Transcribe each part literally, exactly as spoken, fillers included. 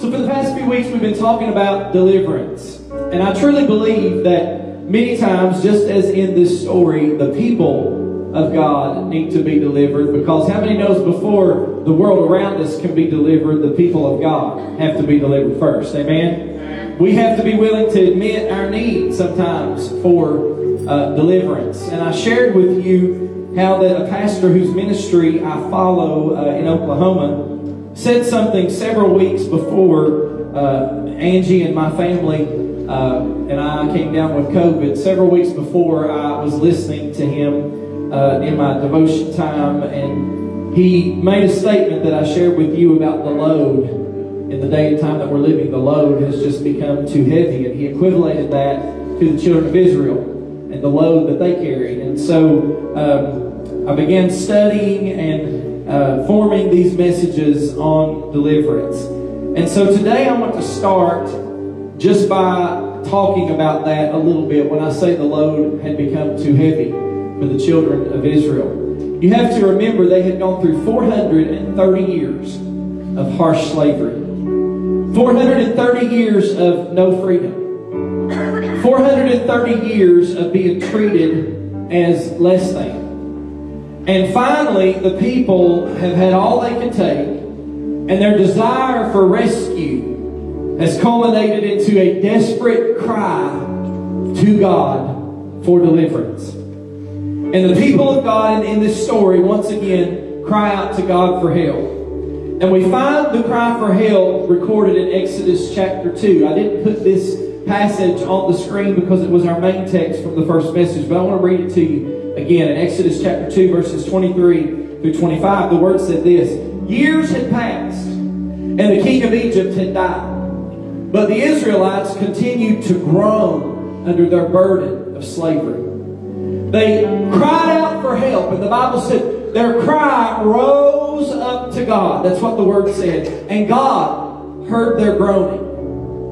So for the past few weeks, we've been talking about deliverance. And I truly believe that many times, just as in this story, the people of God need to be delivered. Because how many knows before the world around us can be delivered, the people of God have to be delivered first. Amen? We have to be willing to admit our need sometimes for uh, deliverance. And I shared with you how that a pastor whose ministry I follow uh, in Oklahoma said something several weeks before uh, Angie and my family uh, and I came down with COVID. Several weeks before, I was listening to him uh, in my devotion time, and he made a statement that I shared with you about the load. In the day and time that we're living, the load has just become too heavy, and he equivalated that to the children of Israel and the load that they carried. And so um, I began studying and Uh, forming these messages on deliverance. And so today I want to start just by talking about that a little bit when I say the load had become too heavy for the children of Israel. You have to remember they had gone through four hundred thirty years of harsh slavery. four hundred thirty years of no freedom. four hundred thirty years of being treated as less than. And finally, the people have had all they could take, and their desire for rescue has culminated into a desperate cry to God for deliverance. And the people of God in this story, once again, cry out to God for help. And we find the cry for help recorded in Exodus chapter two. I didn't put this passage on the screen because it was our main text from the first message, but I want to read it to you. Again, in Exodus chapter two, verses twenty-three through twenty-five, the word said this: "Years had passed, and the king of Egypt had died. But the Israelites continued to groan under their burden of slavery. They cried out for help," and the Bible said their cry rose up to God. That's what the word said. "And God heard their groaning,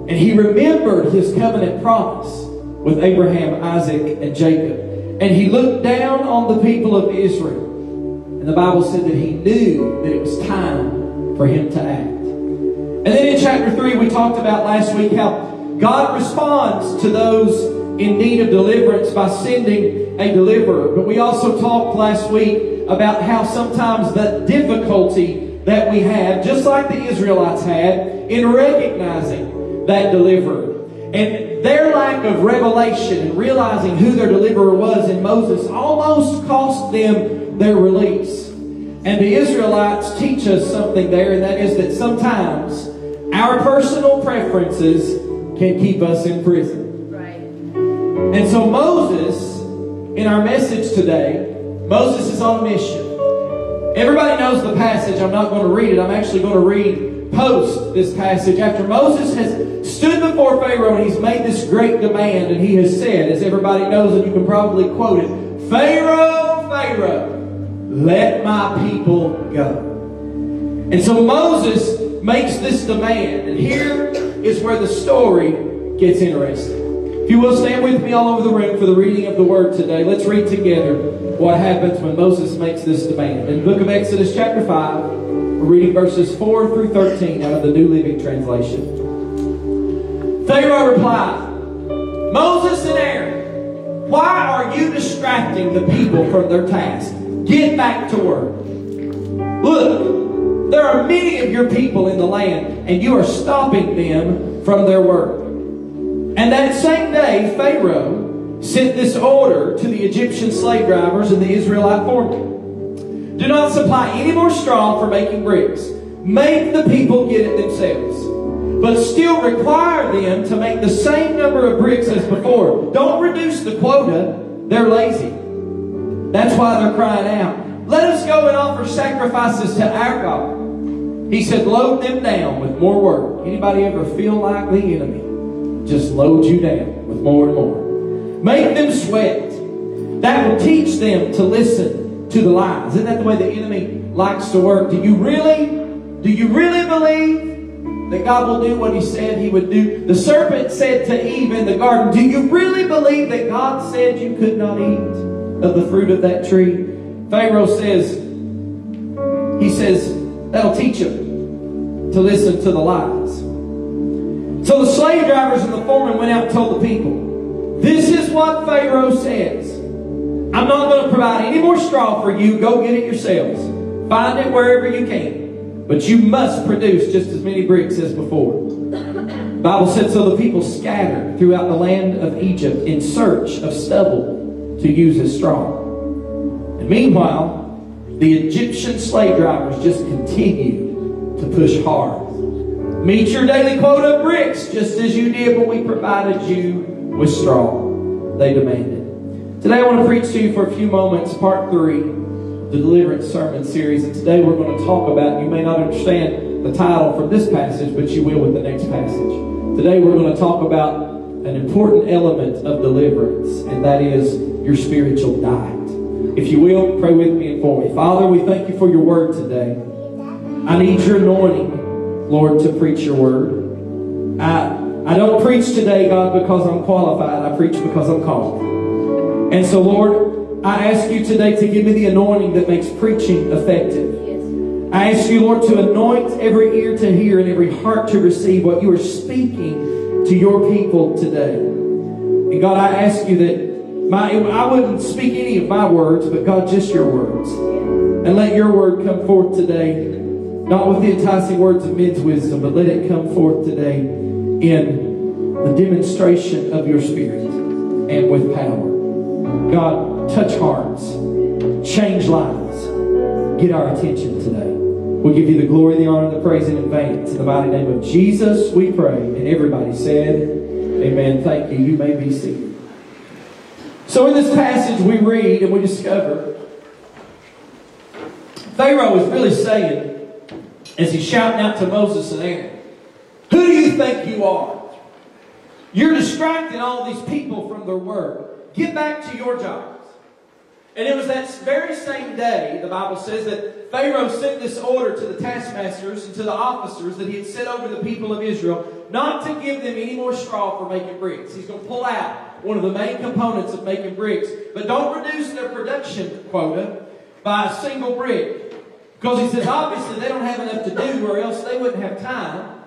and he remembered his covenant promise with Abraham, Isaac, and Jacob. And he looked down on the people of Israel." And the Bible said that he knew that it was time for him to act. And then in chapter three, we talked about last week how God responds to those in need of deliverance by sending a deliverer. But we also talked last week about how sometimes the difficulty that we have, just like the Israelites had, in recognizing that deliverer. And their lack of revelation and realizing who their deliverer was in Moses almost cost them their release. And the Israelites teach us something there, and that is that sometimes our personal preferences can keep us in prison. Right. And so Moses, in our message today, Moses is on a mission. Everybody knows the passage. I'm not going to read it. I'm actually going to read post this passage after Moses has stood before Pharaoh and he's made this great demand, and he has said, as everybody knows, and you can probably quote it, "Pharaoh, Pharaoh, let my people go." And so Moses makes this demand, and here is where the story gets interesting. If you will, stand with me all over the room for the reading of the word today. Let's read together what happens when Moses makes this demand. In the book of Exodus chapter five, we're reading verses four through thirteen out of the New Living Translation. Pharaoh replied, "Moses and Aaron, why are you distracting the people from their task? Get back to work. Look, there are many of your people in the land, and you are stopping them from their work." And that same day, Pharaoh sent this order to the Egyptian slave drivers and the Israelite foremen: "Do not supply any more straw for making bricks. Make the people get it themselves. But still require them to make the same number of bricks as before. Don't reduce the quota. They're lazy. That's why they're crying out. Let us go and offer sacrifices to our God." He said, "Load them down with more work." Anybody ever feel like the enemy? Just load you down with more and more. "Make them sweat. That will teach them to listen to the lies." Isn't that the way the enemy likes to work? Do you really, do you really believe that God will do what he said he would do? The serpent said to Eve in the garden, "Do you really believe that God said you could not eat of the fruit of that tree?" Pharaoh says, he says, "That'll teach them to listen to the lies." So the slave drivers and the foreman went out and told the people, this is what Pharaoh says. I'm not going to provide any more straw for you. Go get it yourselves. Find it wherever you can. But you must produce just as many bricks as before. The Bible said, so the people scattered throughout the land of Egypt in search of stubble to use as straw. And meanwhile, the Egyptian slave drivers just continued to push hard. Meet your daily quota of bricks, just as you did when we provided you with straw, they demanded. Today I want to preach to you for a few moments, part three, the Deliverance Sermon Series. And today we're going to talk about, you may not understand the title from this passage, but you will with the next passage. Today we're going to talk about an important element of deliverance, and that is your spiritual diet. If you will, pray with me and for me. Father, we thank you for your word today. I need your anointing, Lord, to preach your word. I I don't preach today, God, because I'm qualified. I preach because I'm called. And so, Lord, I ask you today to give me the anointing that makes preaching effective. Yes. I ask you, Lord, to anoint every ear to hear and every heart to receive what you are speaking to your people today. And God, I ask you that my I wouldn't speak any of my words, but God, just your words. Yes. And let your word come forth today. Not with the enticing words of men's wisdom, but let it come forth today in the demonstration of your spirit and with power. God, touch hearts, change lives, get our attention today. We'll give you the glory, the honor, the praise in advance. In the mighty name of Jesus, we pray. And everybody said, amen. Thank you. You may be seated. So in this passage we read and we discover Pharaoh is really saying, as he's shouting out to Moses and Aaron, who do you think you are? You're distracting all these people from their work. Get back to your jobs. And it was that very same day, the Bible says, that Pharaoh sent this order to the taskmasters and to the officers that he had sent over the people of Israel not to give them any more straw for making bricks. He's going to pull out one of the main components of making bricks. But don't reduce their production quota by a single brick. Because he says, obviously, they don't have enough to do or else they wouldn't have time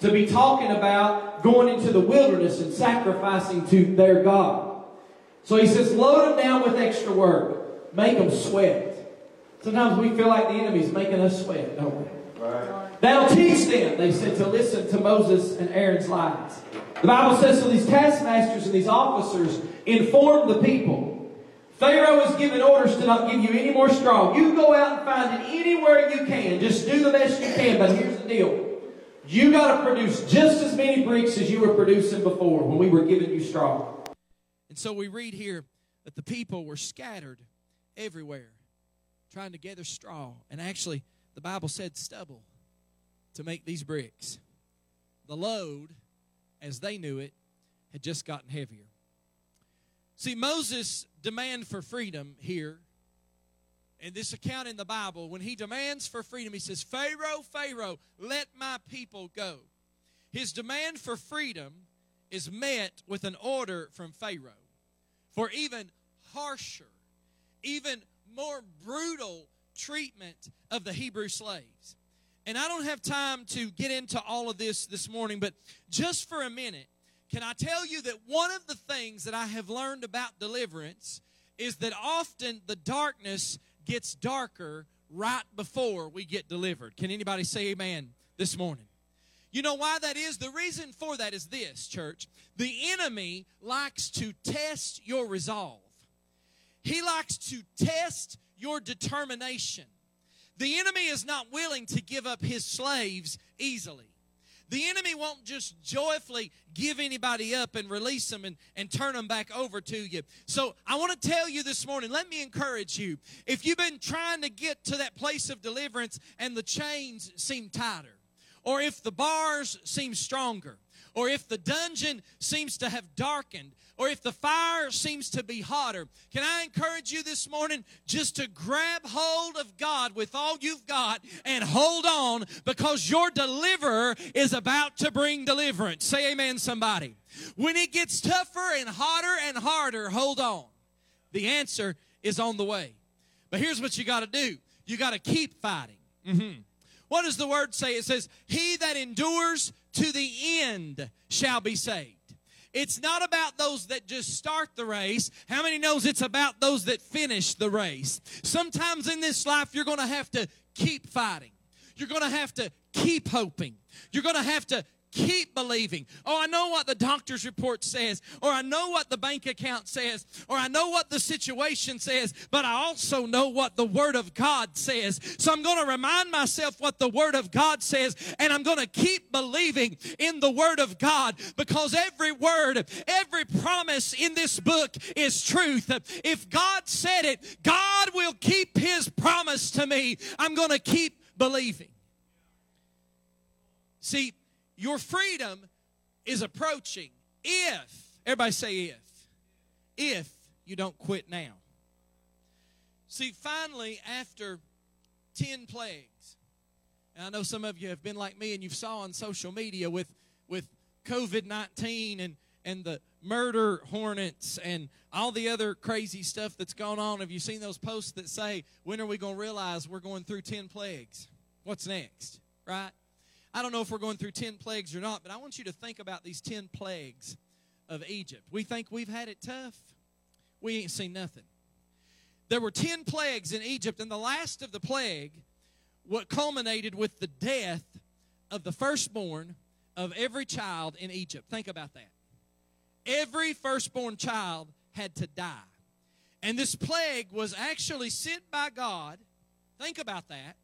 to be talking about going into the wilderness and sacrificing to their God. So he says, load them down with extra work. Make them sweat. Sometimes we feel like the enemy's making us sweat, don't we? Right. That'll teach them, they said, to listen to Moses and Aaron's lies. The Bible says, so these taskmasters and these officers informed the people. Pharaoh is giving orders to not give you any more straw. You go out and find it anywhere you can. Just do the best you can. But here's the deal. You got to produce just as many bricks as you were producing before when we were giving you straw. And so we read here that the people were scattered everywhere trying to gather straw. And actually, the Bible said stubble to make these bricks. The load, as they knew it, had just gotten heavier. See, Moses' demand for freedom here, in this account in the Bible, when he demands for freedom, he says, Pharaoh, Pharaoh, let my people go. His demand for freedom is met with an order from Pharaoh for even harsher, even more brutal treatment of the Hebrew slaves. And I don't have time to get into all of this this morning, but just for a minute, can I tell you that one of the things that I have learned about deliverance is that often the darkness gets darker right before we get delivered. Can anybody say amen this morning? You know why that is? The reason for that is this, church. The enemy likes to test your resolve. He likes to test your determination. The enemy is not willing to give up his slaves easily. The enemy won't just joyfully give anybody up and release them and, and turn them back over to you. So I want to tell you this morning, let me encourage you. If you've been trying to get to that place of deliverance and the chains seem tighter, or if the bars seem stronger, or if the dungeon seems to have darkened, or if the fire seems to be hotter, can I encourage you this morning just to grab hold of God with all you've got and hold on, because your deliverer is about to bring deliverance. Say amen, somebody. When it gets tougher and hotter and harder, hold on. The answer is on the way. But here's what you got to do. You got to keep fighting. Mm-hmm. What does the word say? It says, he that endures to the end shall be saved. It's not about those that just start the race. How many knows it's about those that finish the race? Sometimes in this life, you're going to have to keep fighting. You're going to have to keep hoping. You're going to have to keep believing. Oh, I know what the doctor's report says, or I know what the bank account says, or I know what the situation says, but I also know what the Word of God says. So I'm going to remind myself what the Word of God says, and I'm going to keep believing in the Word of God, because every word, every promise in this book is truth. If God said it, God will keep His promise to me. I'm going to keep believing. See, your freedom is approaching if, everybody say if, if you don't quit now. See, finally, after ten plagues, and I know some of you have been like me and you've saw on social media with, with COVID nineteen and, and the murder hornets and all the other crazy stuff that's gone on. Have you seen those posts that say, when are we going to realize we're going through ten plagues? What's next, right? I don't know if we're going through ten plagues or not, but I want you to think about these ten plagues of Egypt. We think we've had it tough. We ain't seen nothing. There were ten plagues in Egypt, and the last of the plague, what culminated with the death of the firstborn of every child in Egypt. Think about that. Every firstborn child had to die. And this plague was actually sent by God. Think about that.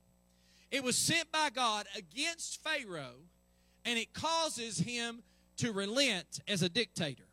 It was sent by God against Pharaoh, and it causes him to relent as a dictator.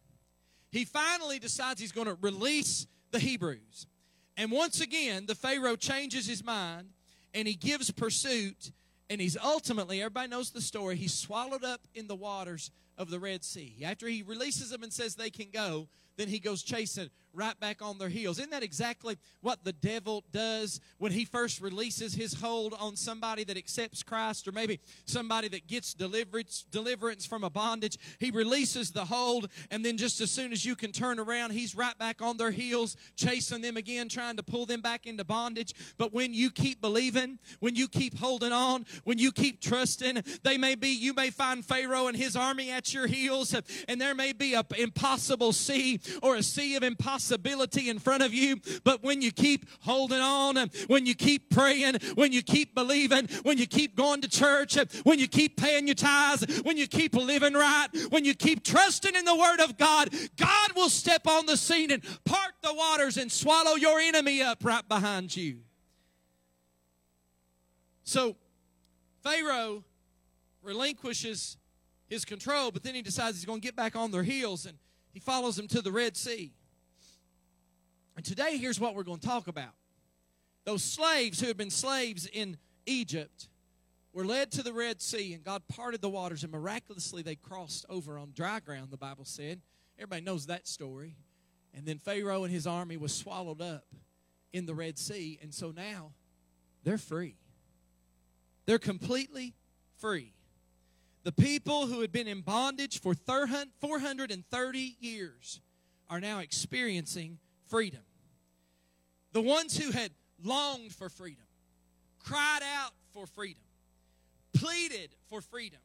He finally decides he's going to release the Hebrews. And once again, the Pharaoh changes his mind, and he gives pursuit, and he's ultimately, everybody knows the story, he's swallowed up in the waters of the Red Sea. After he releases them and says they can go, then he goes chasing right back on their heels. Isn't that exactly what the devil does when he first releases his hold on somebody that accepts Christ, or maybe somebody that gets deliverance, deliverance from a bondage? He releases the hold, and then just as soon as you can turn around, he's right back on their heels, chasing them again, trying to pull them back into bondage. But when you keep believing, when you keep holding on, when you keep trusting, they may be, you may find Pharaoh and his army at your heels, and there may be an impossible sea or a sea of impossibility in front of you. But when you keep holding on, when you keep praying, when you keep believing, when you keep going to church, when you keep paying your tithes, when you keep living right, when you keep trusting in the Word of God, God will step on the scene and part the waters and swallow your enemy up right behind you. So Pharaoh relinquishes his control, but then he decides he's going to get back on their heels, and he follows them to the Red Sea. And today, here's what we're going to talk about. Those slaves who had been slaves in Egypt were led to the Red Sea, and God parted the waters, and miraculously they crossed over on dry ground, the Bible said. Everybody knows that story. And then Pharaoh and his army was swallowed up in the Red Sea, and so now they're free. They're completely free. The people who had been in bondage for four hundred thirty years are now experiencing freedom. The ones who had longed for freedom, cried out for freedom, pleaded for freedom,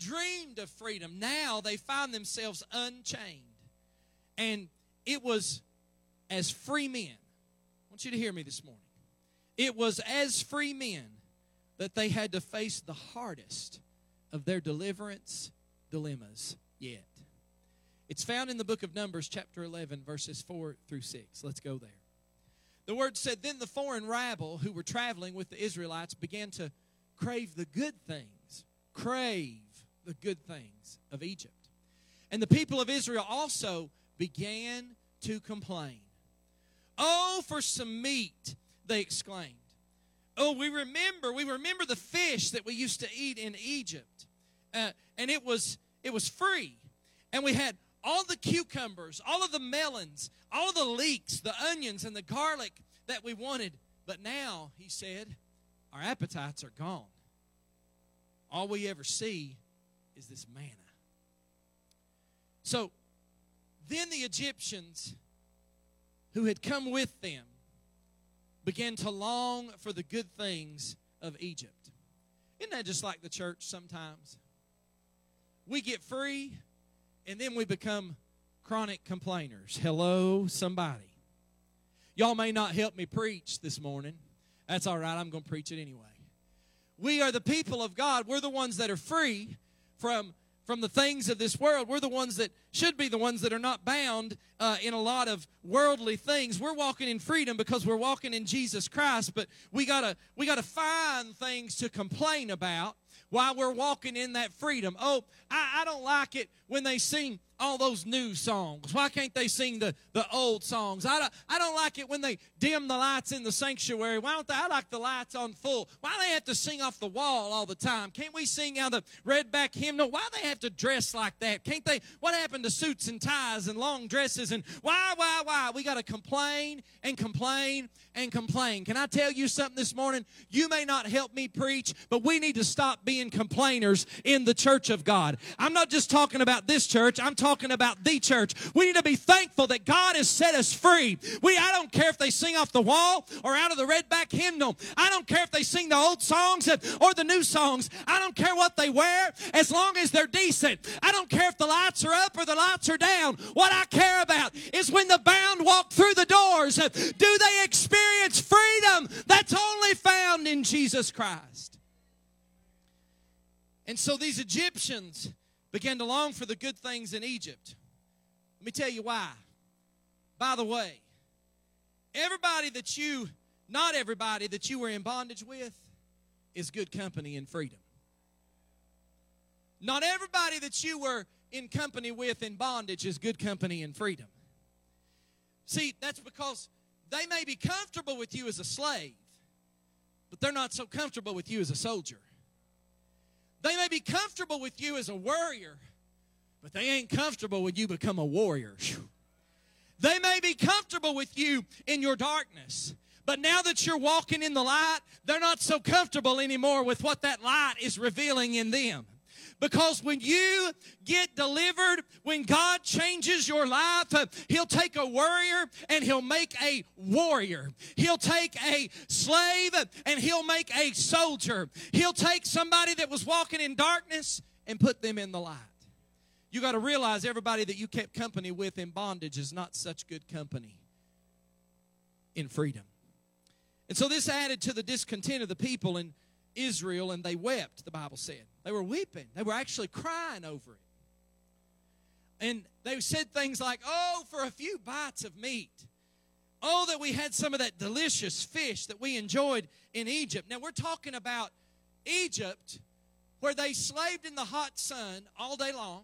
dreamed of freedom, now they find themselves unchained. And it was as free men, I want you to hear me this morning, it was as free men that they had to face the hardest of their deliverance dilemmas yet. It's found in the book of Numbers, chapter eleven, verses four through six. Let's go there. The Word said, then the foreign rabble who were traveling with the Israelites began to crave the good things, crave the good things of Egypt. And the people of Israel also began to complain. Oh, for some meat, they exclaimed. Oh, we remember, we remember the fish that we used to eat in Egypt. Uh, and it was it was free. And we had all the cucumbers, all of the melons, all of the leeks, the onions, and the garlic that we wanted. But now, he said, our appetites are gone. All we ever see is this manna. So, then the Egyptians who had come with them began to long for the good things of Egypt. Isn't that just like the church sometimes? We get free, and then we become chronic complainers. Hello, somebody. Y'all may not help me preach this morning. That's all right. I'm going to preach it anyway. We are the people of God. We're the ones that are free from, from the things of this world. We're the ones that should be the ones that are not bound uh, in a lot of worldly things. We're walking in freedom because we're walking in Jesus Christ, but we gotta we gotta find things to complain about while we're walking in that freedom. Oh, I, I don't like it when they sing all those new songs. Why can't they sing the, the old songs? I don't, I don't like it when they dim the lights in the sanctuary. Why don't they? I like the lights on full. Why do they have to sing off the wall all the time? Can't we sing out the redback hymnal? Why do they have to dress like that? Can't they? What happened to suits and ties and long dresses? And why, why, why? We got to complain and complain and complain. Can I tell you something this morning? You may not help me preach, but we need to stop being complainers in the church of God. I'm not just talking about this church. I'm talking about the church. We need to be thankful that God has set us free. We, I don't care if they sing off the wall or out of the redback hymnal. I don't care if they sing the old songs or the new songs. I don't care what they wear as long as they're decent. I don't care if the lights are up or the lights are down. What I care about is when the bound walk through the doors, do they experience freedom that's only found in Jesus Christ? And so these Egyptians began to long for the good things in Egypt. Let me tell you why. By the way, everybody that you, not everybody that you were in bondage with is good company in freedom. Not everybody that you were in company with in bondage is good company in freedom. See, that's because they may be comfortable with you as a slave, but they're not so comfortable with you as a soldier. They may be comfortable with you as a worrier, but they ain't comfortable when you become a warrior. They may be comfortable with you in your darkness, but now that you're walking in the light, they're not so comfortable anymore with what that light is revealing in them. Because when you get delivered, when God changes your life, He'll take a worrier and He'll make a warrior. He'll take a slave and He'll make a soldier. He'll take somebody that was walking in darkness and put them in the light. You got to realize everybody that you kept company with in bondage is not such good company in freedom. And so this added to the discontent of the people in Israel, and they wept, the Bible said. They were weeping. They were actually crying over it. And they said things like, oh, for a few bites of meat. Oh, that we had some of that delicious fish that we enjoyed in Egypt. Now, we're talking about Egypt, where they slaved in the hot sun all day long,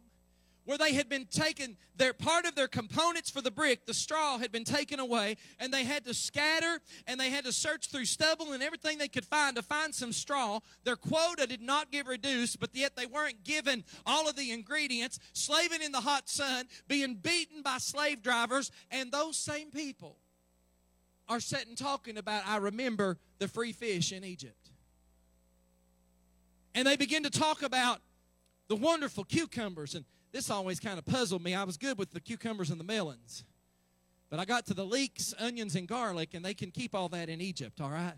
where they had been taken, their part of their components for the brick, the straw, had been taken away, and they had to scatter, and they had to search through stubble and everything they could find to find some straw. Their quota did not get reduced, but yet they weren't given all of the ingredients, slaving in the hot sun, being beaten by slave drivers, and those same people are sitting talking about, I remember the free fish in Egypt. And they begin to talk about the wonderful cucumbers, and this always kind of puzzled me. I was good with the cucumbers and the melons. But I got to the leeks, onions, and garlic, and they can keep all that in Egypt, all right?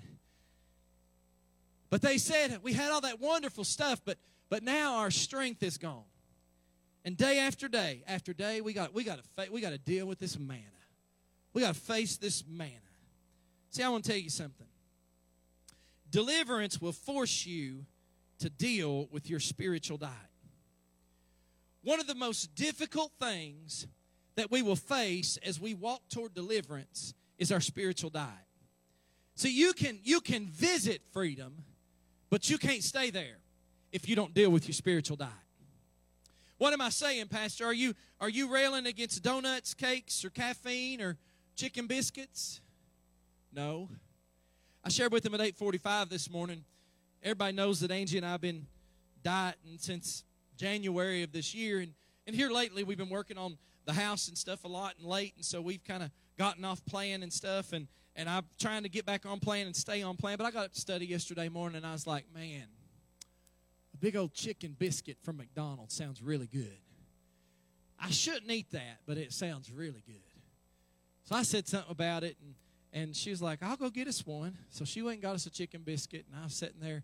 But they said, we had all that wonderful stuff, but but now our strength is gone. And day after day after day, we got we got to we got to deal with this manna. We got to face this manna. See, I want to tell you something. Deliverance will force you to deal with your spiritual diet. One of the most difficult things that we will face as we walk toward deliverance is our spiritual diet. So you can you can visit freedom, but you can't stay there if you don't deal with your spiritual diet. What am I saying, Pastor? Are you are you railing against donuts, cakes, or caffeine, or chicken biscuits? No. I shared with them at eight forty-five this morning. Everybody knows that Angie and I have been dieting since January of this year, and, and here lately we've been working on the house and stuff a lot and late, and so we've kind of gotten off plan and stuff, and, and I'm trying to get back on plan and stay on plan, but I got up to study yesterday morning, and I was like, man, a big old chicken biscuit from McDonald's sounds really good. I shouldn't eat that, but it sounds really good. So I said something about it, and, and she was like, I'll go get us one. So she went and got us a chicken biscuit, and I was sitting there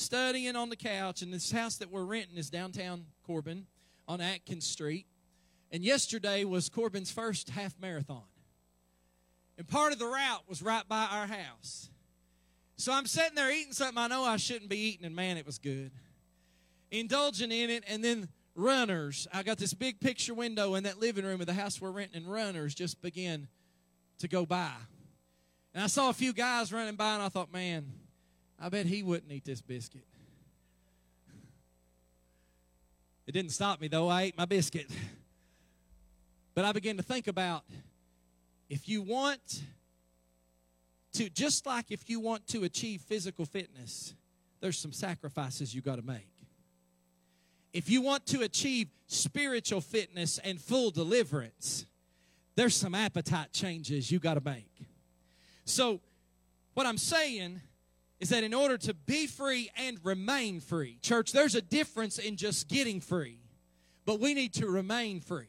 studying on the couch, and this house that we're renting is downtown Corbin, on Atkins Street. And yesterday was Corbin's first half marathon. And part of the route was right by our house. So I'm sitting there eating something I know I shouldn't be eating, and man, it was good. Indulging in it, and then runners. I got this big picture window in that living room of the house we're renting, and runners just began to go by. And I saw a few guys running by, and I thought, man, I bet he wouldn't eat this biscuit. It didn't stop me, though. I ate my biscuit. But I began to think about, if you want to, just like if you want to achieve physical fitness, there's some sacrifices you got to make. If you want to achieve spiritual fitness and full deliverance, there's some appetite changes you got to make. So what I'm saying is that in order to be free and remain free, church, there's a difference in just getting free, but we need to remain free.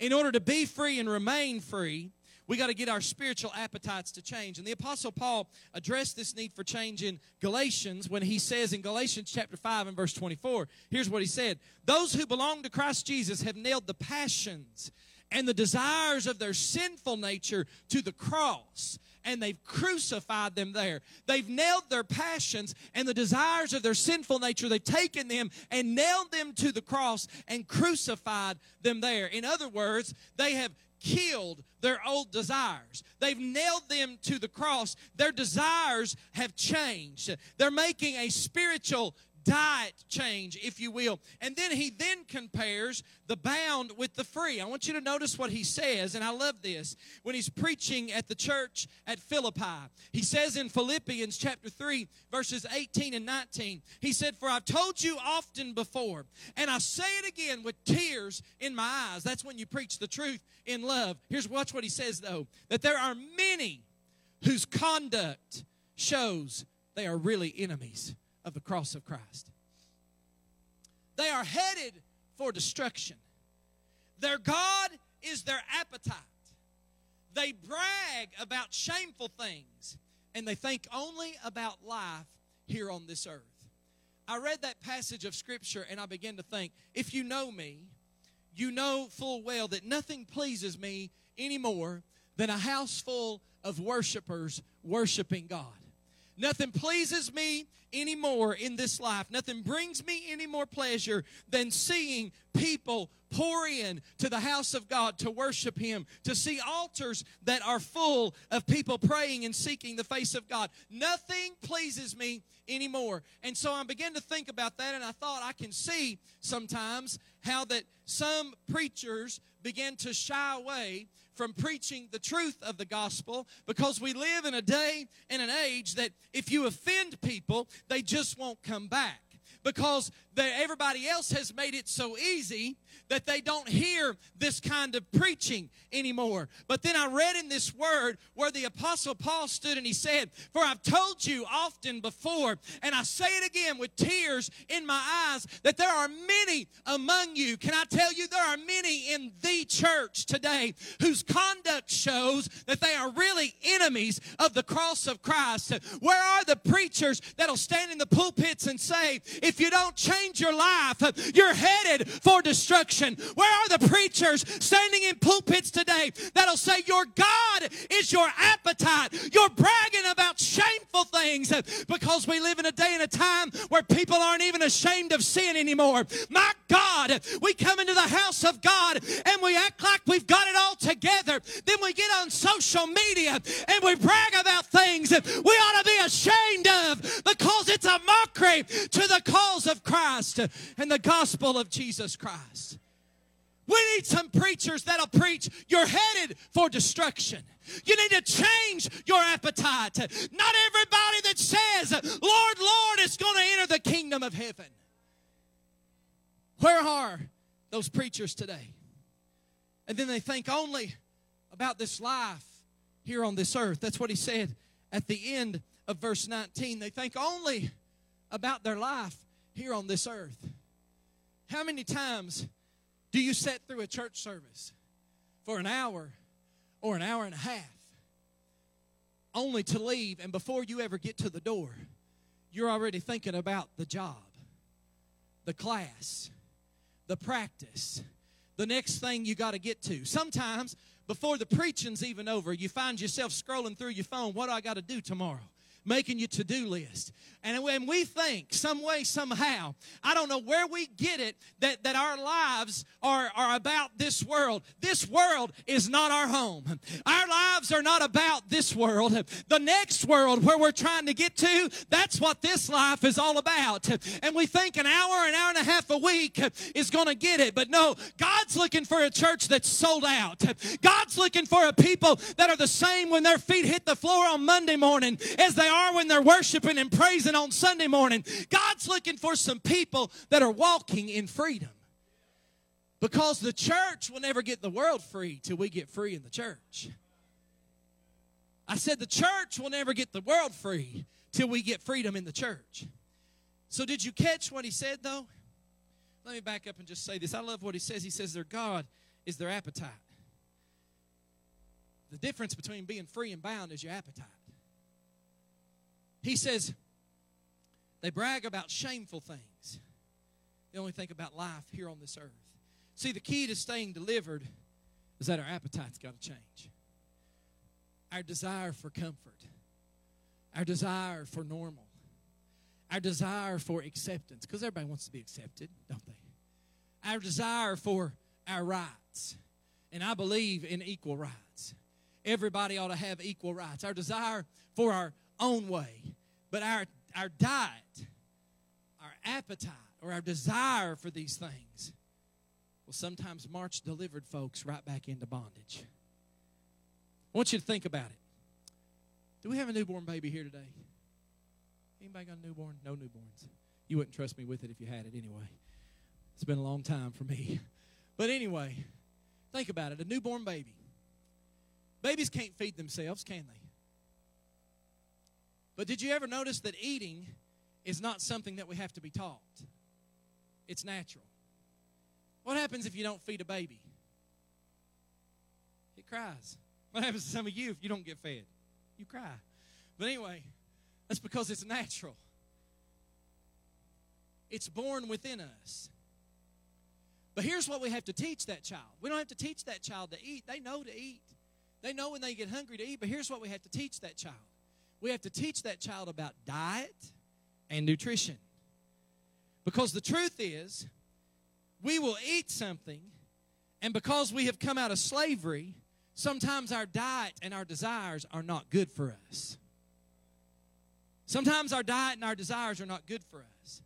In order to be free and remain free, we got to get our spiritual appetites to change. And the Apostle Paul addressed this need for change in Galatians when he says in Galatians chapter five and verse twenty-four, here's what he said, "Those who belong to Christ Jesus have nailed the passions and the desires of their sinful nature to the cross, and they've crucified them there." They've nailed their passions and the desires of their sinful nature. They've taken them and nailed them to the cross and crucified them there. In other words, they have killed their old desires. They've nailed them to the cross. Their desires have changed. They're making a spiritual diet change, if you will. And then he then compares the bound with the free. I want you to notice what he says, and I love this, when he's preaching at the church at Philippi. He says in Philippians chapter three, verses eighteen and nineteen, he said, "For I've told you often before, and I say it again with tears in my eyes." That's when you preach the truth in love. Here's, watch what he says, though, that there are many whose conduct shows they are really enemies of the cross of Christ. They are headed for destruction. Their God is their appetite. They brag about shameful things, and they think only about life here on this earth. I read that passage of Scripture, and I began to think, if you know me, you know full well that nothing pleases me anymore than a house full of worshipers worshiping God. Nothing pleases me anymore in this life. Nothing brings me any more pleasure than seeing people pour in to the house of God to worship Him, to see altars that are full of people praying and seeking the face of God. Nothing pleases me anymore. And so I began to think about that, and I thought, I can see sometimes how that some preachers began to shy away from preaching the truth of the gospel, because we live in a day and an age that if you offend people, they just won't come back, because everybody else has made it so easy that they don't hear this kind of preaching anymore. But then I read in this word where the Apostle Paul stood and he said, "For I've told you often before, and I say it again with tears in my eyes, that there are many among you." Can I tell you, there are many in the church today whose conduct shows that they are really enemies of the cross of Christ. Where are the preachers that'll stand in the pulpits and say, "If you don't change your life, you're headed for destruction"? Where are the preachers standing in pulpits today that'll say, "Your God is your appetite"? You're bragging about shameful things, because we live in a day and a time where people aren't even ashamed of sin anymore. My God, we come into the house of God and we act like we've got it all together. Then we get on social media and we brag about things that we ought to be ashamed of, because it's a mockery to the cause of Christ and the gospel of Jesus Christ. We need some preachers that'll preach, "You're headed for destruction. You need to change your appetite. Not everybody that says, 'Lord, Lord,' is going to enter the kingdom of heaven." Where are those preachers today? And then they think only about this life here on this earth. That's what he said at the end of verse nineteen. They think only about their life here on this earth. How many times do you sit through a church service for an hour or an hour and a half, only to leave, and before you ever get to the door, you're already thinking about the job, the class, the practice, the next thing you got to get to. Sometimes before the preaching's even over, you find yourself scrolling through your phone. What do I got to do tomorrow? Making your to-do list. And when we think some way, somehow, I don't know where we get it that, that our lives are, are about this world. This world is not our home. Our lives are not about this world. The next world where we're trying to get to, that's what this life is all about. And we think an hour, an hour and a half a week is going to get it. But no, God's looking for a church that's sold out. God's looking for a people that are the same when their feet hit the floor on Monday morning as they are when they're worshiping and praising on Sunday morning. God's looking for some people that are walking in freedom, because the church will never get the world free till we get free in the church. I said the church will never get the world free till we get freedom in the church. So did you catch what he said, though? Let me back up and just say this. I love what he says. He says their God is their appetite. The difference between being free and bound is your appetite. He says, they brag about shameful things. They only think about life here on this earth. See, the key to staying delivered is that our appetite's got to change. Our desire for comfort. Our desire for normal. Our desire for acceptance. Because everybody wants to be accepted, don't they? Our desire for our rights. And I believe in equal rights. Everybody ought to have equal rights. Our desire for our own way, but our our diet, our appetite, or our desire for these things will sometimes march delivered folks right back into bondage. I want you to think about it. Do we have a newborn baby here today? Anybody got a newborn? No newborns. You wouldn't trust me with it if you had it anyway. It's been a long time for me. But anyway, think about it. A newborn baby. Babies can't feed themselves, can they? But did you ever notice that eating is not something that we have to be taught? It's natural. What happens if you don't feed a baby? It cries. What happens to some of you if you don't get fed? You cry. But anyway, that's because it's natural. It's born within us. But here's what we have to teach that child. We don't have to teach that child to eat. They know to eat. They know when they get hungry to eat. But here's what we have to teach that child. We have to teach that child about diet and nutrition. Because the truth is, we will eat something, and because we have come out of slavery, sometimes our diet and our desires are not good for us. Sometimes our diet and our desires are not good for us.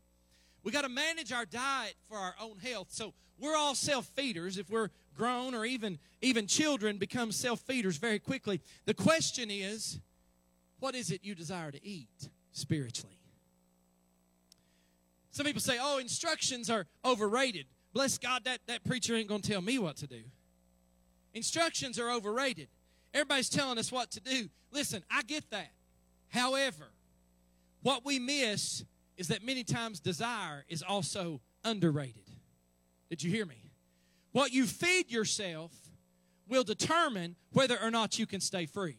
We got to manage our diet for our own health. So we're all self-feeders. If we're grown, or even, even children become self-feeders very quickly. The question is, what is it you desire to eat spiritually? Some people say, oh, instructions are overrated. Bless God, that, that preacher ain't going to tell me what to do. Instructions are overrated. Everybody's telling us what to do. Listen, I get that. However, what we miss is that many times desire is also underrated. Did you hear me? What you feed yourself will determine whether or not you can stay free.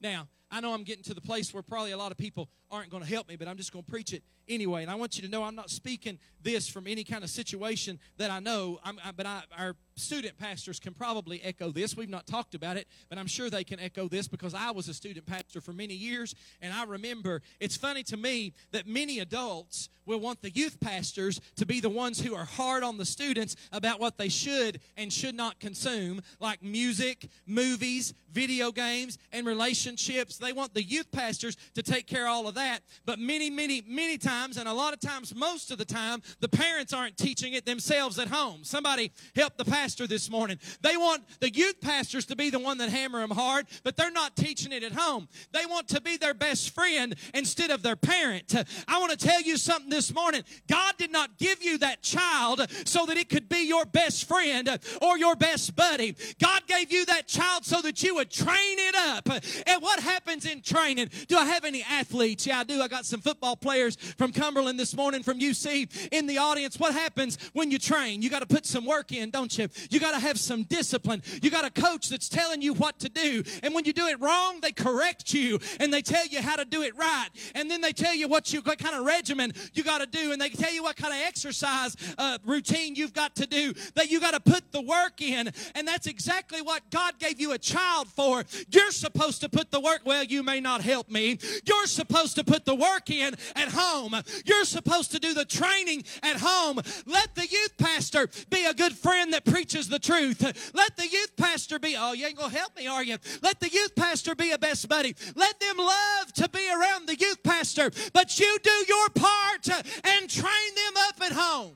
Now, I know I'm getting to the place where probably a lot of people aren't going to help me, but I'm just going to preach it anyway. And I want you to know I'm not speaking this from any kind of situation that I know, I'm, I, but I, our student pastors can probably echo this. We've not talked about it, but I'm sure they can echo this, because I was a student pastor for many years, and I remember. It's funny to me that many adults will want the youth pastors to be the ones who are hard on the students about what they should and should not consume, like music, movies, video games, and relationships. They want the youth pastors to take care of all of that. But many, many, many times, and a lot of times, most of the time, the parents aren't teaching it themselves at home. Somebody help the pastor this morning. They want the youth pastors to be the one that hammer them hard, but they're not teaching it at home. They want to be their best friend instead of their parent. I want to tell you something this morning. God did not give you that child so that it could be your best friend or your best buddy. God gave you that child so that you would train it up. And what happens in training? Do I have any athletes? Yeah, I do. I got some football players from from Cumberland this morning, from U C, in the audience, what happens when you train? You got to put some work in, don't you? You got to have some discipline. You got a coach that's telling you what to do. And when you do it wrong, they correct you and they tell you how to do it right. And then they tell you what, you, what kind of regimen you got to do. And they tell you what kind of exercise uh, routine you've got to do, that you got to put the work in. And that's exactly what God gave you a child for. You're supposed to put the work. Well, you may not help me. You're supposed to put the work in at home. You're supposed to do the training at home. Let the youth pastor be a good friend that preaches the truth. Let the youth pastor be, oh, you ain't going to help me, are you? Let the youth pastor be a best buddy. Let them love to be around the youth pastor. But you do your part and train them up at home.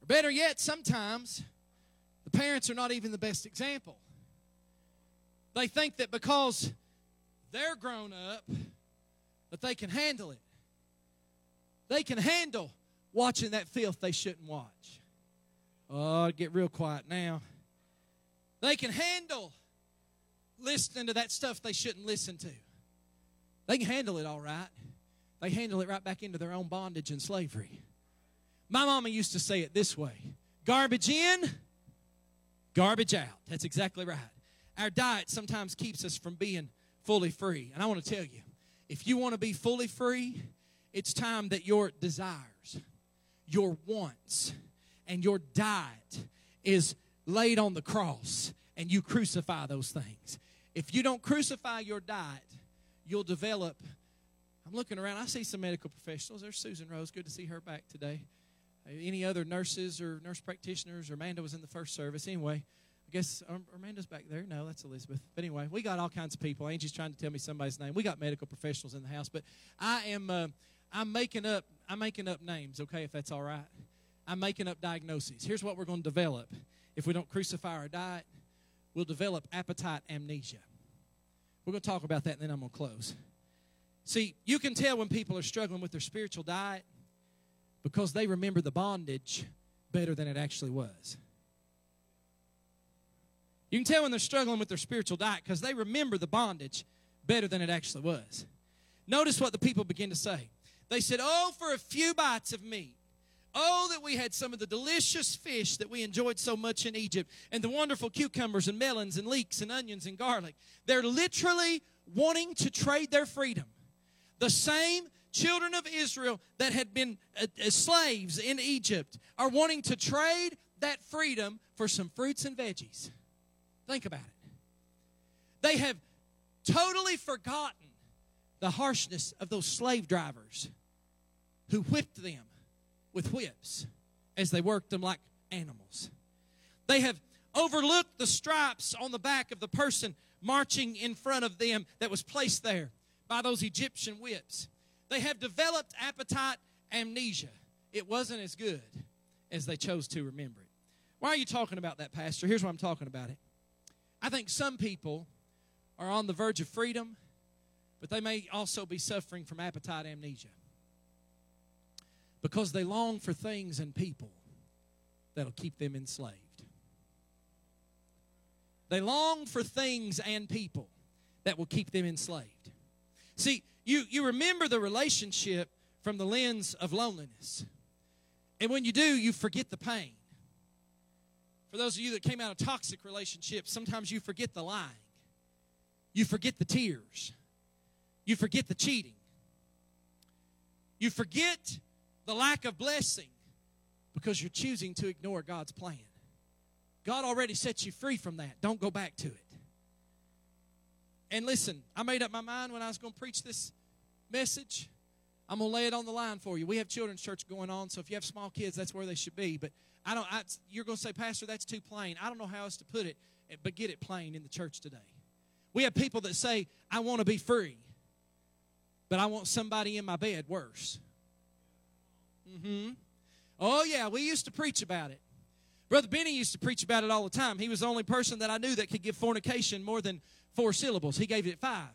Or better yet, sometimes the parents are not even the best example. They think that because they're grown up that they can handle it. They can handle watching that filth they shouldn't watch. Oh, get real quiet now. They can handle listening to that stuff they shouldn't listen to. They can handle it all right. They handle it right back into their own bondage and slavery. My mama used to say it this way. Garbage in, garbage out. That's exactly right. Our diet sometimes keeps us from being fully free. And I want to tell you, if you want to be fully free, it's time that your desires, your wants, and your diet is laid on the cross and you crucify those things. If you don't crucify your diet, you'll develop. I'm looking around. I see some medical professionals. There's Susan Rose. Good to see her back today. Any other nurses or nurse practitioners? Or Amanda was in the first service. Anyway, I guess Amanda's back there. No, that's Elizabeth. But anyway, we got all kinds of people. Angie's trying to tell me somebody's name. We got medical professionals in the house. But I am... Uh, I'm making up I'm making up names, okay, if that's all right. I'm making up diagnoses. Here's what we're going to develop. If we don't crucify our diet, we'll develop appetite amnesia. We're going to talk about that, and then I'm going to close. See, you can tell when people are struggling with their spiritual diet because they remember the bondage better than it actually was. You can tell when they're struggling with their spiritual diet because they remember the bondage better than it actually was. Notice what the people begin to say. They said, oh, for a few bites of meat. Oh, that we had some of the delicious fish that we enjoyed so much in Egypt, and the wonderful cucumbers and melons and leeks and onions and garlic. They're literally wanting to trade their freedom. The same children of Israel that had been uh, slaves in Egypt are wanting to trade that freedom for some fruits and veggies. Think about it. They have totally forgotten the harshness of those slave drivers who whipped them with whips as they worked them like animals. They have overlooked the stripes on the back of the person marching in front of them that was placed there by those Egyptian whips. They have developed appetite amnesia. It wasn't as good as they chose to remember it. Why are you talking about that, Pastor? Here's why I'm talking about it. I think some people are on the verge of freedom, but they may also be suffering from appetite amnesia, because they long for things and people that'll keep them enslaved. They long for things and people that will keep them enslaved. See, you, you remember the relationship from the lens of loneliness. And when you do, you forget the pain. For those of you that came out of toxic relationships, sometimes you forget the lying. You forget the tears. You forget the cheating. You forget the lack of blessing because you're choosing to ignore God's plan. God already set you free from that. Don't go back to it. And listen, I made up my mind when I was going to preach this message. I'm going to lay it on the line for you. We have children's church going on, so if you have small kids, that's where they should be. But I don't. I, you're going to say, Pastor, that's too plain. I don't know how else to put it, but get it plain in the church today. We have people that say, I want to be free, but I want somebody in my bed worse. Mm-hmm. Oh, yeah, we used to preach about it. Brother Benny used to preach about it all the time. He was the only person that I knew that could give fornication more than four syllables. He gave it five.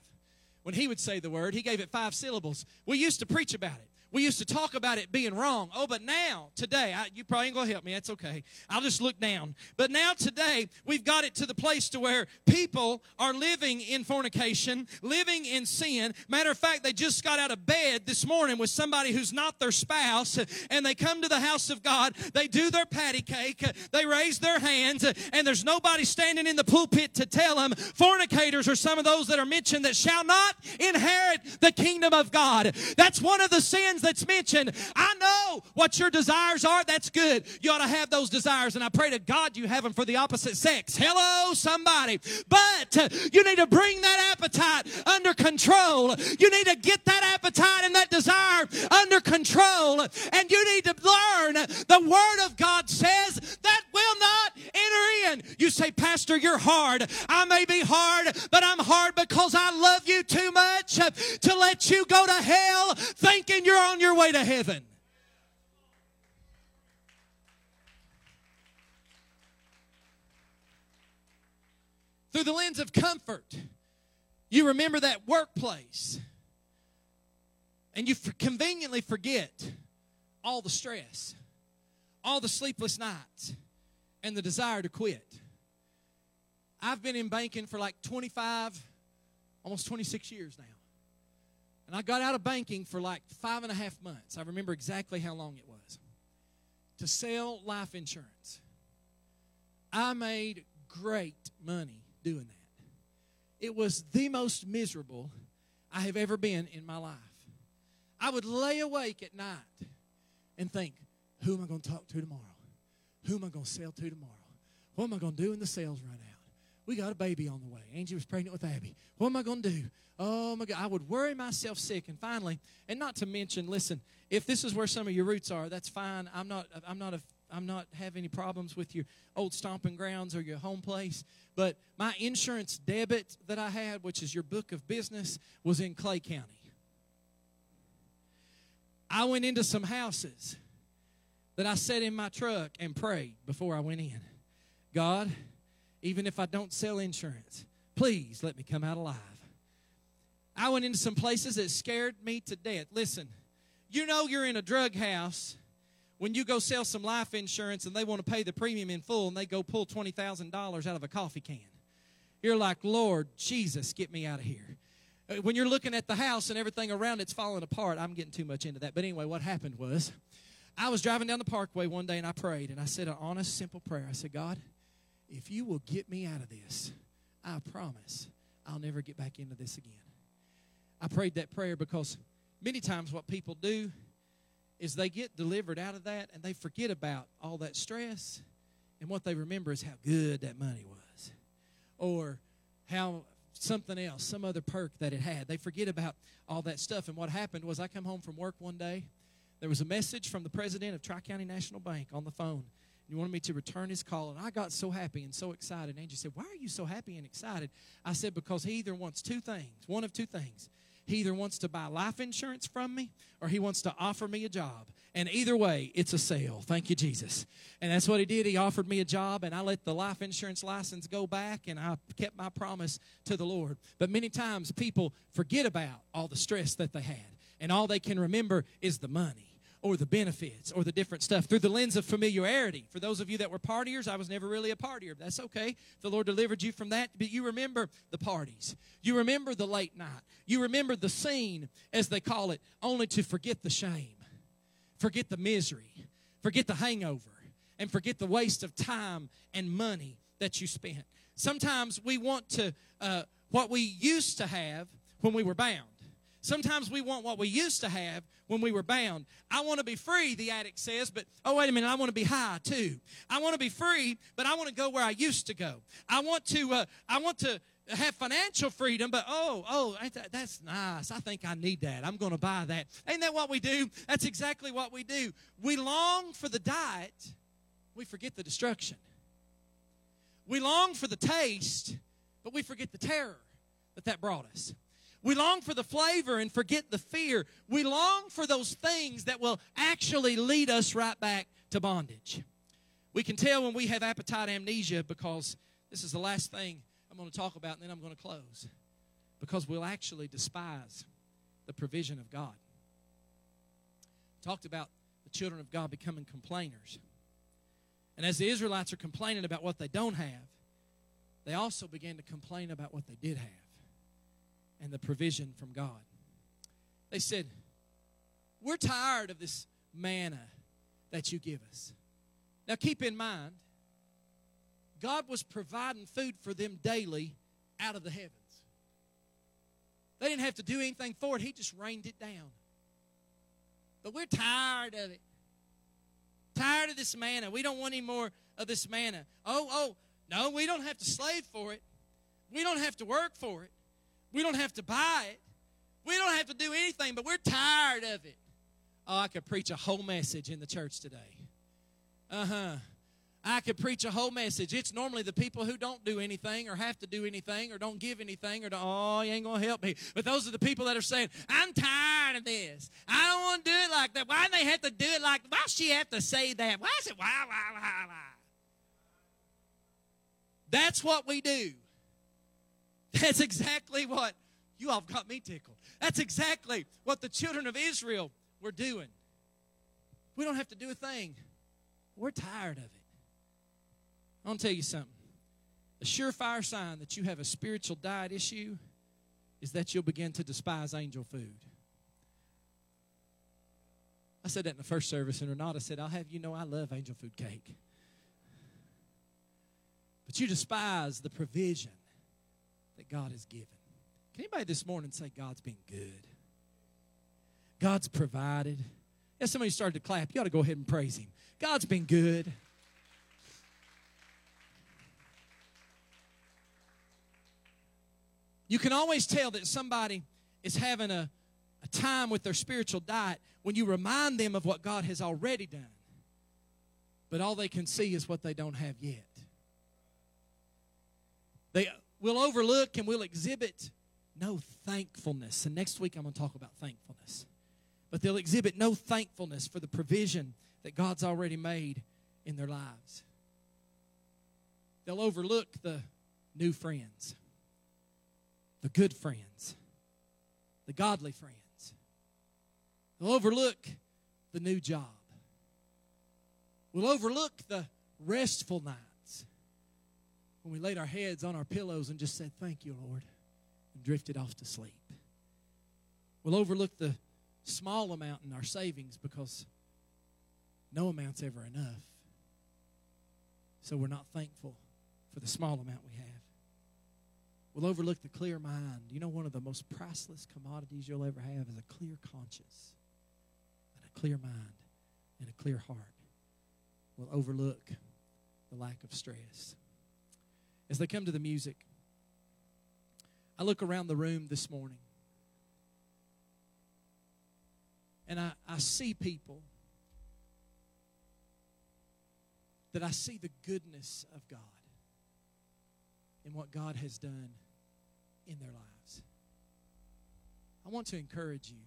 When he would say the word, he gave it five syllables. We used to preach about it. We used to talk about it being wrong. Oh, but now, today, I, you probably ain't going to help me. That's okay. I'll just look down. But now today, we've got it to the place to where people are living in fornication, living in sin. Matter of fact, they just got out of bed this morning with somebody who's not their spouse, and they come to the house of God. They do their patty cake. They raise their hands, and there's nobody standing in the pulpit to tell them fornicators are some of those that are mentioned that shall not inherit the kingdom of God. That's one of the sins that's mentioned. I know what your desires are. That's good. You ought to have those desires, and I pray to God you have them for the opposite sex. Hello, somebody. But you need to bring that appetite under control. You need to get that appetite and that desire under control, and you need to learn the Word of God says that will not enter in. You say, Pastor, you're hard. I may be hard, but I'm hard because I love you too much to let you go to hell thinking you're on your way to heaven. Through the lens of comfort, you remember that workplace, and you conveniently forget all the stress, all the sleepless nights, and the desire to quit. I've been in banking for like twenty-five, almost twenty-six years now. And I got out of banking for like five and a half months. I remember exactly how long it was. To sell life insurance. I made great money doing that. It was the most miserable I have ever been in my life. I would lay awake at night and think, who am I going to talk to tomorrow? Who am I going to sell to tomorrow? What am I going to do when the sales run out? We got a baby on the way. Angie was pregnant with Abby. What am I going to do? Oh, my God. I would worry myself sick. And finally, and not to mention, listen, if this is where some of your roots are, that's fine. I'm not, I'm not a, I'm not having any problems with your old stomping grounds or your home place. But my insurance debit that I had, which is your book of business, was in Clay County. I went into some houses that I sat in my truck and prayed before I went in. God, even if I don't sell insurance, please let me come out alive. I went into some places that scared me to death. Listen, you know you're in a drug house when you go sell some life insurance and they want to pay the premium in full and they go pull twenty thousand dollars out of a coffee can. You're like, Lord Jesus, get me out of here. When you're looking at the house and everything around it's falling apart, I'm getting too much into that. But anyway, what happened was I was driving down the parkway one day, and I prayed, and I said an honest, simple prayer. I said, God, if you will get me out of this, I promise I'll never get back into this again. I prayed that prayer because many times what people do is they get delivered out of that, and they forget about all that stress, and what they remember is how good that money was or how something else, some other perk that it had. They forget about all that stuff, and what happened was I come home from work one day. There was a message from the president of Tri-County National Bank on the phone. He wanted me to return his call, and I got so happy and so excited. Angie said, why are you so happy and excited? I said, because he either wants two things, one of two things. He either wants to buy life insurance from me, or he wants to offer me a job. And either way, it's a sale. Thank you, Jesus. And that's what he did. He offered me a job, and I let the life insurance license go back, and I kept my promise to the Lord. But many times people forget about all the stress that they had, and all they can remember is the money, or the benefits, or the different stuff, through the lens of familiarity. For those of you that were partiers, I was never really a partier. That's okay. The Lord delivered you from that. But you remember the parties. You remember the late night. You remember the scene, as they call it, only to forget the shame, forget the misery, forget the hangover, and forget the waste of time and money that you spent. Sometimes we want to uh, what we used to have when we were bound. Sometimes we want what we used to have when we were bound. I want to be free, the addict says, but, oh, wait a minute, I want to be high too. I want to be free, but I want to go where I used to go. I want to, uh, I want to have financial freedom, but, oh, oh, that's nice. I think I need that. I'm going to buy that. Ain't that what we do? That's exactly what we do. We long for the diet. We forget the destruction. We long for the taste, but we forget the terror that that brought us. We long for the flavor and forget the fear. We long for those things that will actually lead us right back to bondage. We can tell when we have appetite amnesia, because this is the last thing I'm going to talk about, and then I'm going to close. Because we'll actually despise the provision of God. talked about the children of God becoming complainers. And as the Israelites are complaining about what they don't have, they also began to complain about what they did have and the provision from God. They said, we're tired of this manna that you give us. Now keep in mind, God was providing food for them daily out of the heavens. They didn't have to do anything for it. He just rained it down. But we're tired of it. Tired of this manna. We don't want any more of this manna. Oh, oh, no, we don't have to slave for it. We don't have to work for it. We don't have to buy it. We don't have to do anything, but we're tired of it. Oh, I could preach a whole message in the church today. Uh-huh. I could preach a whole message. It's normally the people who don't do anything or have to do anything or don't give anything or don't, oh, you ain't going to help me. But those are the people that are saying, I'm tired of this. I don't want to do it like that. Why do they have to do it like that? Why does she have to say that? Why is it why, why, why, why? That's what we do. That's exactly what, you all got me tickled. That's exactly what the children of Israel were doing. We don't have to do a thing. We're tired of it. I want to tell you something. A surefire sign that you have a spiritual diet issue is that you'll begin to despise angel food. I said that in the first service, and Renata said, I'll have you know I love angel food cake. But you despise the provision that God has given. Can anybody this morning say God's been good? God's provided. If somebody started to clap, you ought to go ahead and praise Him. God's been good. You can always tell that somebody is having a, a time with their spiritual diet when you remind them of what God has already done. But all they can see is what they don't have yet. They will overlook and will exhibit no thankfulness. And next week I'm going to talk about thankfulness. But they'll exhibit no thankfulness for the provision that God's already made in their lives. They'll overlook the new friends. The good friends, the godly friends. We'll overlook the new job. We'll overlook the restful nights when we laid our heads on our pillows and just said, thank you, Lord, and drifted off to sleep. We'll overlook the small amount in our savings because no amount's ever enough. So we're not thankful for the small amount we have. We'll overlook the clear mind. You know, one of the most priceless commodities you'll ever have is a clear conscience and a clear mind and a clear heart. We'll overlook the lack of stress. As they come to the music, I look around the room this morning, and I, I see people that I see the goodness of God in what God has done in their lives. I want to encourage you.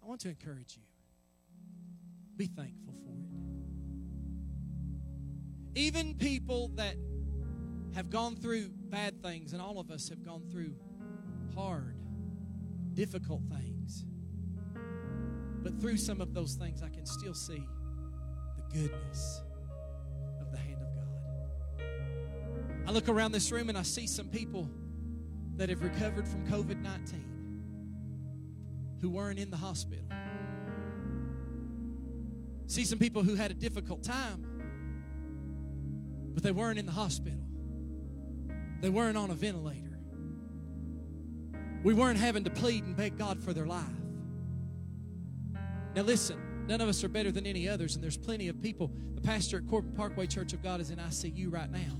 I want to encourage you. Be thankful for it. Even people that have gone through bad things, and all of us have gone through hard, difficult things. But through some of those things, I can still see the goodness of the hand of God. I look around this room and I see some people that have recovered from covid nineteen who weren't in the hospital. See some people who had a difficult time, but they weren't in the hospital. They weren't on a ventilator. We weren't having to plead and beg God for their life. Now listen, none of us are better than any others, and there's plenty of people. The pastor at Corbin Parkway Church of God is in I C U right now.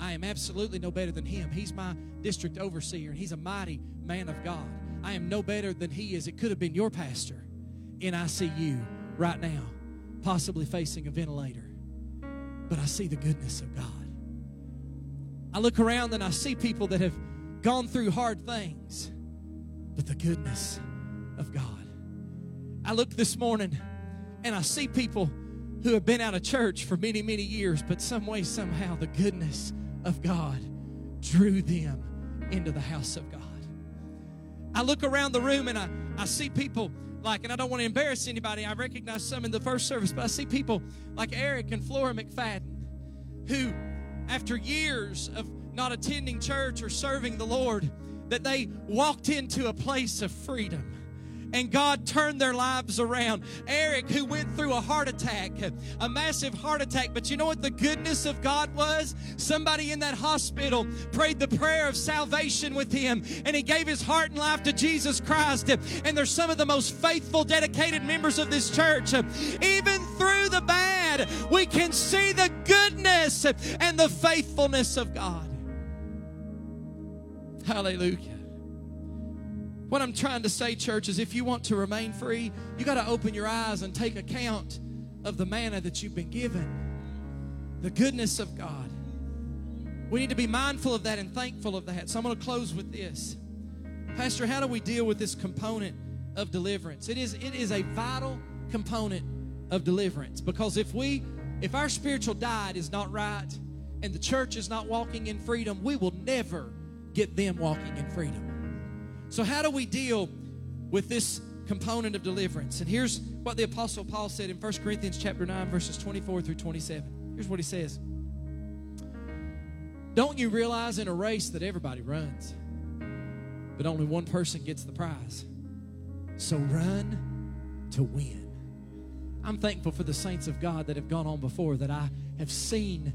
I am absolutely no better than him. He's my district overseer, and he's a mighty man of God. I am no better than he is. It could have been your pastor in I C U right now, possibly facing a ventilator. But I see the goodness of God. I look around and I see people that have gone through hard things, but the goodness of God. I look this morning and I see people who have been out of church for many, many years, but some way, somehow, the goodness of God drew them into the house of God. I look around the room and I, I see people Like, and I don't want to embarrass anybody. I recognize some in the first service, but I see people like Eric and Flora McFadden, who, after years of not attending church or serving the Lord, that they walked into a place of freedom. And God turned their lives around. Eric, who went through a heart attack, a massive heart attack. But you know what the goodness of God was? Somebody in that hospital prayed the prayer of salvation with him. And he gave his heart and life to Jesus Christ. And they're some of the most faithful, dedicated members of this church. Even through the bad, we can see the goodness and the faithfulness of God. Hallelujah. What I'm trying to say, church, is if you want to remain free, you got to open your eyes and take account of the manna that you've been given, the goodness of God. We need to be mindful of that and thankful of that. So I'm going to close with this. Pastor, how do we deal with this component of deliverance? It is, it is a vital component of deliverance, because if we, if our spiritual diet is not right and the church is not walking in freedom, we will never get them walking in freedom. So how do we deal with this component of deliverance? And here's what the Apostle Paul said in First Corinthians chapter nine, verses twenty-four through twenty-seven. Here's what he says. Don't you realize in a race that everybody runs, but only one person gets the prize? So run to win. I'm thankful for the saints of God that have gone on before, that I have seen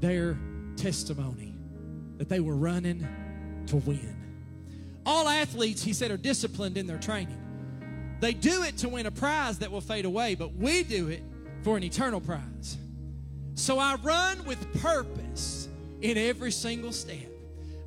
their testimony, that they were running to win. All athletes, he said, are disciplined in their training. They do it to win a prize that will fade away, but we do it for an eternal prize. So I run with purpose in every single step.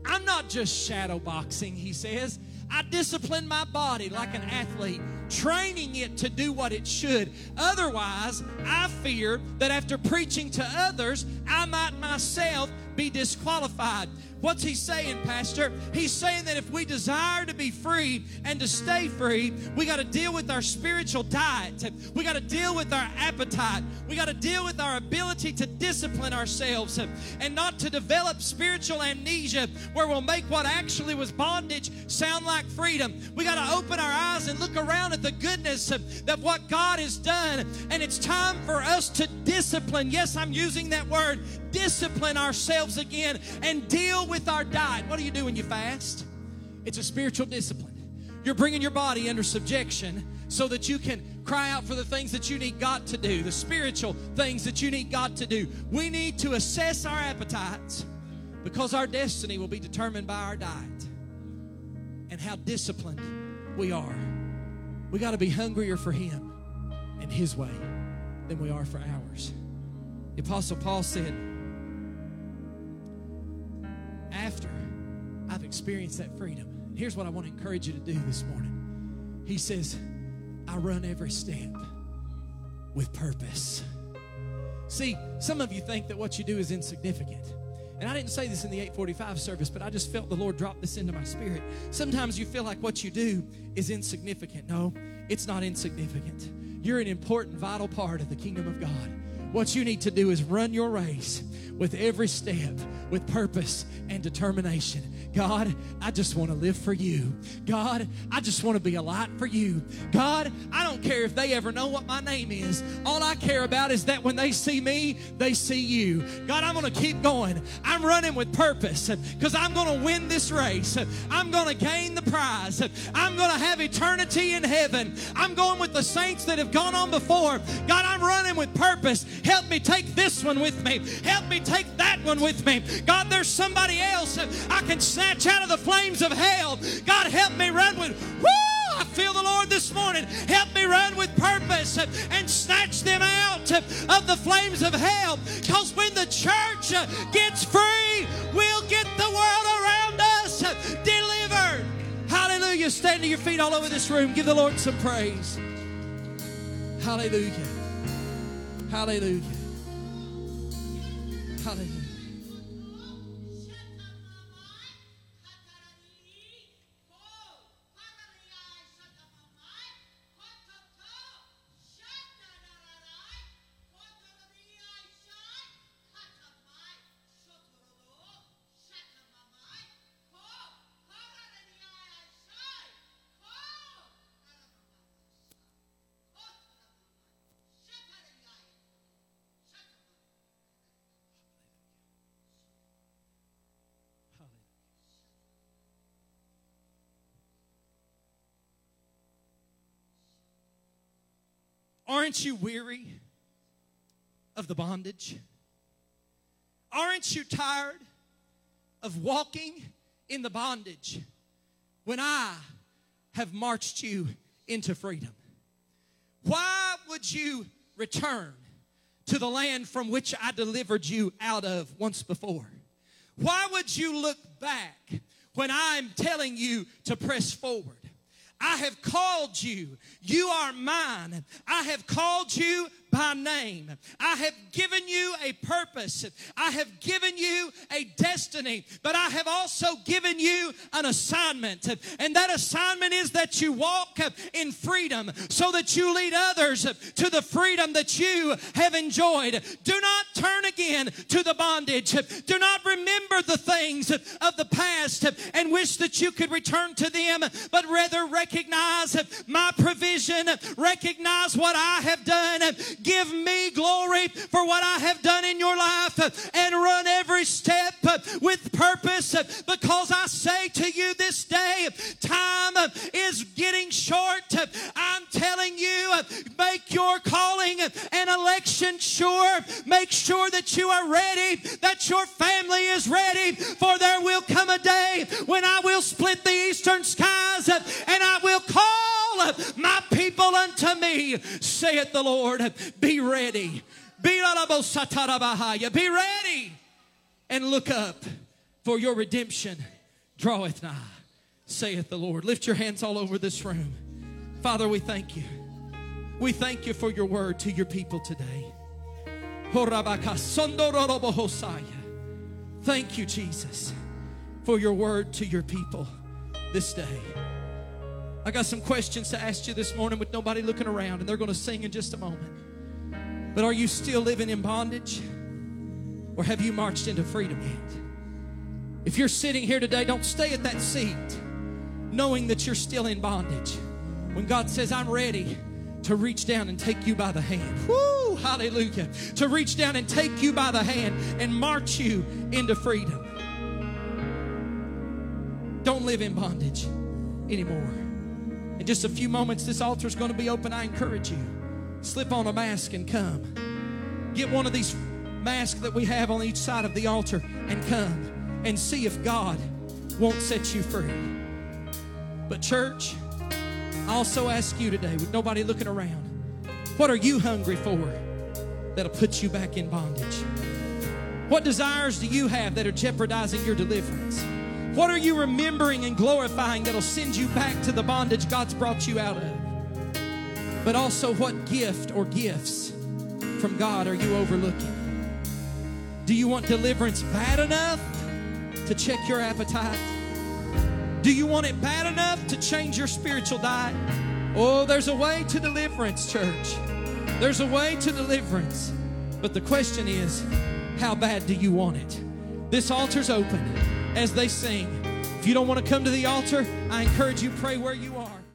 I'm not just shadow boxing, he says. I discipline my body like an athlete, training it to do what it should. Otherwise, I fear that after preaching to others, I might myself be disqualified. What's he saying, Pastor? He's saying that if we desire to be free and to stay free, we got to deal with our spiritual diet. We got to deal with our appetite. We got to deal with our ability to discipline ourselves and not to develop spiritual amnesia where we'll make what actually was bondage sound like freedom. We got to open our eyes and look around at the goodness of what God has done. And it's time for us to discipline. Yes, I'm using that word. Discipline ourselves again and deal with our diet. What do you do when you fast? It's a spiritual discipline. You're bringing your body under subjection so that you can cry out for the things that you need God to do, the spiritual things that you need God to do. We need to assess our appetites, because our destiny will be determined by our diet and how disciplined we are. We got to be hungrier for Him and His way than we are for ours. The Apostle Paul said, after I've experienced that freedom, here's what I want to encourage you to do this morning. He says, I run every step with purpose. See, some of you think that what you do is insignificant. And I didn't say this in the eight forty-five service, but I just felt the Lord drop this into my spirit. Sometimes you feel like what you do is insignificant. No, it's not insignificant. You're an important, vital part of the kingdom of God. What you need to do is run your race with every step, with purpose and determination. God, I just want to live for you. God, I just want to be a light for you. God, I don't care if they ever know what my name is. All I care about is that when they see me, they see you. God, I'm going to keep going. I'm running with purpose because I'm going to win this race. I'm going to gain the prize. I'm going to have eternity in heaven. I'm going with the saints that have gone on before. God, I'm running with purpose. Help me take this one with me. Help me take that one with me. God, there's somebody else I can snatch out of the flames of hell. God, help me run with, woo, I feel the Lord this morning. Help me run with purpose and snatch them out of the flames of hell. Because when the church gets free, we'll get the world around us delivered. Hallelujah. Stand to your feet all over this room. Give the Lord some praise. Hallelujah. Hallelujah. Hallelujah. Aren't you weary of the bondage? Aren't you tired of walking in the bondage when I have marched you into freedom? Why would you return to the land from which I delivered you out of once before? Why would you look back when I'm telling you to press forward? I have called you. You are mine. I have called you by name. I have given you a purpose. I have given you a destiny, but I have also given you an assignment. And that assignment is that you walk in freedom so that you lead others to the freedom that you have enjoyed. Do not turn again to the bondage. Do not remember the things of the past and wish that you could return to them, but rather recognize my provision, recognize what I have done. Give me glory for what I have done in your life and run every step with purpose, because I say to you this day, time is getting short. I'm telling you, make your calling and election sure. Make sure that you are ready, that your family is ready, for there will come a day when I will split the eastern skies and I will call my people unto me, saith the Lord. Be ready. Be ready and look up, for your redemption draweth nigh, saith the Lord. Lift your hands all over this room. Father, we thank you. We thank you for your word to your people today. Thank you, Jesus, for your word to your people this day. I got some questions to ask you this morning with nobody looking around, and they're going to sing in just a moment. But are you still living in bondage, or have you marched into freedom yet? If you're sitting here today, don't stay at that seat knowing that you're still in bondage. When God says, I'm ready to reach down and take you by the hand. Woo, hallelujah. To reach down and take you by the hand and march you into freedom. Don't live in bondage anymore. In just a few moments, this altar is going to be open. I encourage you, slip on a mask and come. Get one of these masks that we have on each side of the altar and come and see if God won't set you free. But church, I also ask you today, with nobody looking around, what are you hungry for that'll put you back in bondage? What desires do you have that are jeopardizing your deliverance? What are you remembering and glorifying that'll send you back to the bondage God's brought you out of? But also, what gift or gifts from God are you overlooking? Do you want deliverance bad enough to check your appetite? Do you want it bad enough to change your spiritual diet? Oh, there's a way to deliverance, church. There's a way to deliverance. But the question is, how bad do you want it? This altar's open as they sing. If you don't want to come to the altar, I encourage you, pray where you are.